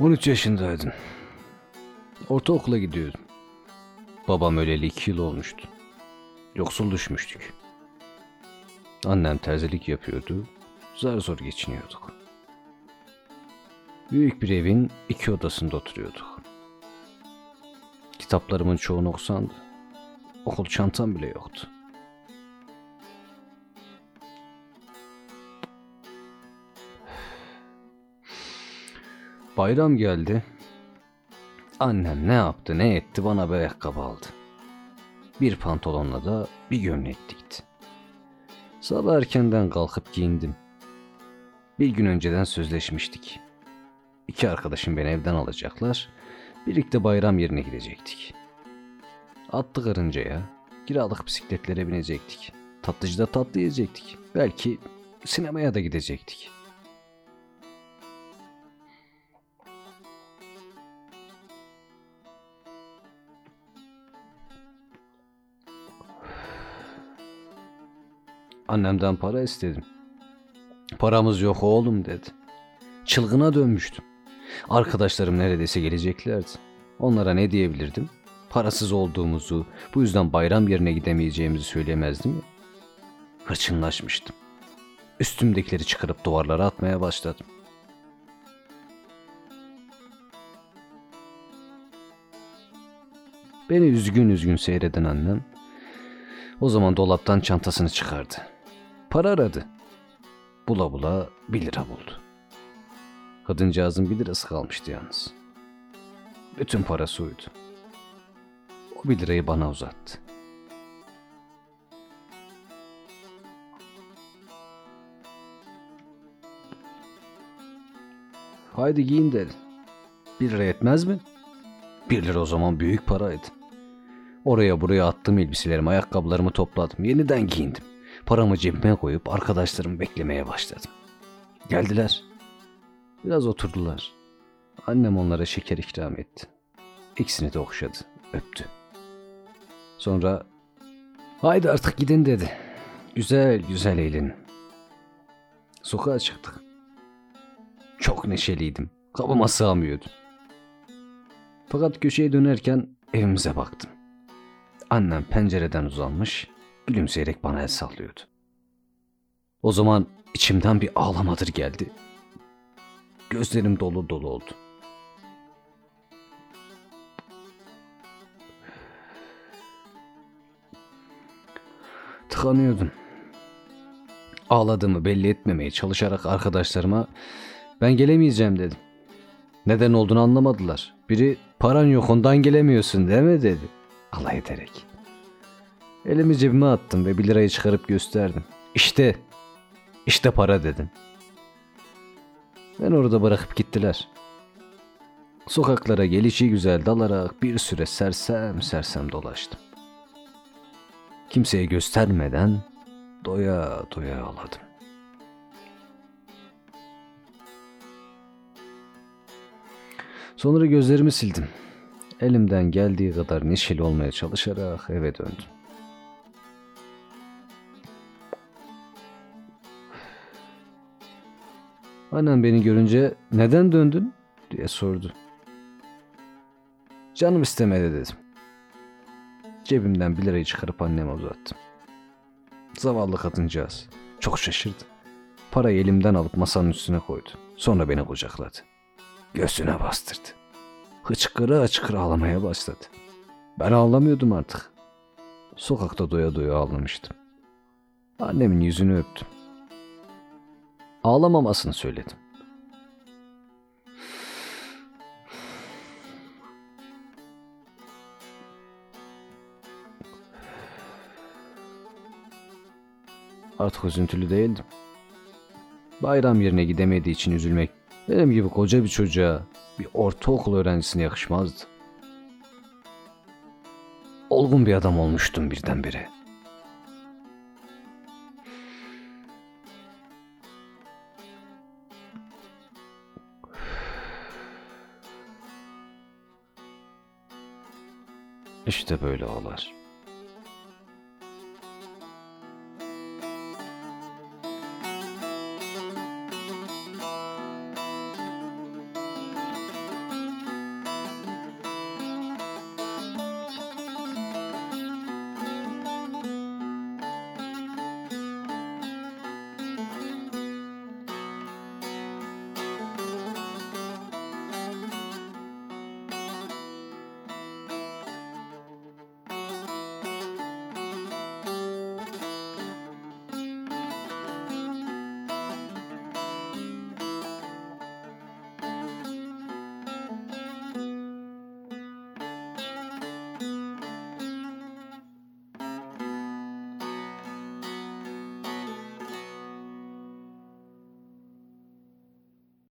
13 yaşındaydın. Ortaokula gidiyordum. Babam öleli 2 yıl olmuştu. Yoksul düşmüştük. Annem terzilik yapıyordu. Zar zor geçiniyorduk. Büyük bir evin 2 odasında oturuyorduk. Kitaplarımın çoğu noksandı. Okul çantam bile yoktu. Bayram geldi. Annem ne yaptı ne etti bana bir ayakkabı aldı. Bir pantolonla da bir gömlek dikti. Sabah erkenden kalkıp giyindim. Bir gün önceden sözleşmiştik. 2 arkadaşım beni evden alacaklar. Birlikte bayram yerine gidecektik. Atlı karıncaya, kiralık bisikletlere binecektik. Tatlıcıda tatlı yiyecektik. Belki sinemaya da gidecektik. Annemden para istedim. Paramız yok oğlum dedi. Çılgına dönmüştüm. Arkadaşlarım neredeyse geleceklerdi. Onlara ne diyebilirdim? Parasız olduğumuzu, bu yüzden bayram yerine gidemeyeceğimizi söyleyemezdim ya. Hırçınlaşmıştım. Üstümdekileri çıkarıp duvarlara atmaya başladım. Beni üzgün üzgün seyreden annem, o zaman dolaptan çantasını çıkardı. Para aradı. Bula bula 1 lira buldu. Kadıncağızın 1 lirası kalmıştı yalnız. Bütün parası oydu. O 1 lirayı bana uzattı. Haydi giyin dedi. 1 lira yetmez mi? 1 lira o zaman büyük paraydı. Oraya buraya attım elbiselerimi, ayakkabılarımı topladım. Yeniden giyindim. Paramı cebime koyup arkadaşlarımı beklemeye başladım. Geldiler. Biraz oturdular. Annem onlara şeker ikram etti. İkisini de okşadı, öptü. Sonra haydi artık gidin dedi. Güzel güzel eğlenin. Sokağa çıktık. Çok neşeliydim. Kabıma sığamıyordum. Fakat köşeye dönerken evimize baktım. Annem pencereden uzanmış, gülümseyerek bana el sallıyordu. O zaman içimden bir ağlamadır geldi. Gözlerim dolu dolu oldu. Tıkanıyordum. Ağladığımı belli etmemeye çalışarak arkadaşlarıma ben gelemeyeceğim dedim. Neden olduğunu anlamadılar. Biri paran yok ondan gelemiyorsun değil mi dedi. Alay ederek. Elimi cebime attım ve 1 lirayı çıkarıp gösterdim. İşte para dedim. Ben orada bırakıp gittiler. Sokaklara gelişi güzel dalarak bir süre sersem dolaştım. Kimseye göstermeden doya doya ağladım. Sonra gözlerimi sildim. Elimden geldiği kadar neşeli olmaya çalışarak eve döndüm. Annem beni görünce neden döndün diye sordu. Canım istemedi dedim. Cebimden 1 lirayı çıkarıp anneme uzattım. Zavallı kadıncağız çok şaşırdı. Parayı elimden alıp masanın üstüne koydu. Sonra beni kucakladı. Göğsüne bastırdı. Hıçkıra ağlamaya başladı. Ben ağlamıyordum artık. Sokakta doya doya ağlamıştım. Annemin yüzünü öptüm. Ağlamamasını söyledim. Artık üzüntülü değildim. Bayram yerine gidemediği için üzülmek benim gibi koca bir çocuğa, bir ortaokul öğrencisine yakışmazdı. Olgun bir adam olmuştum birdenbire. İşte böyle ağlar.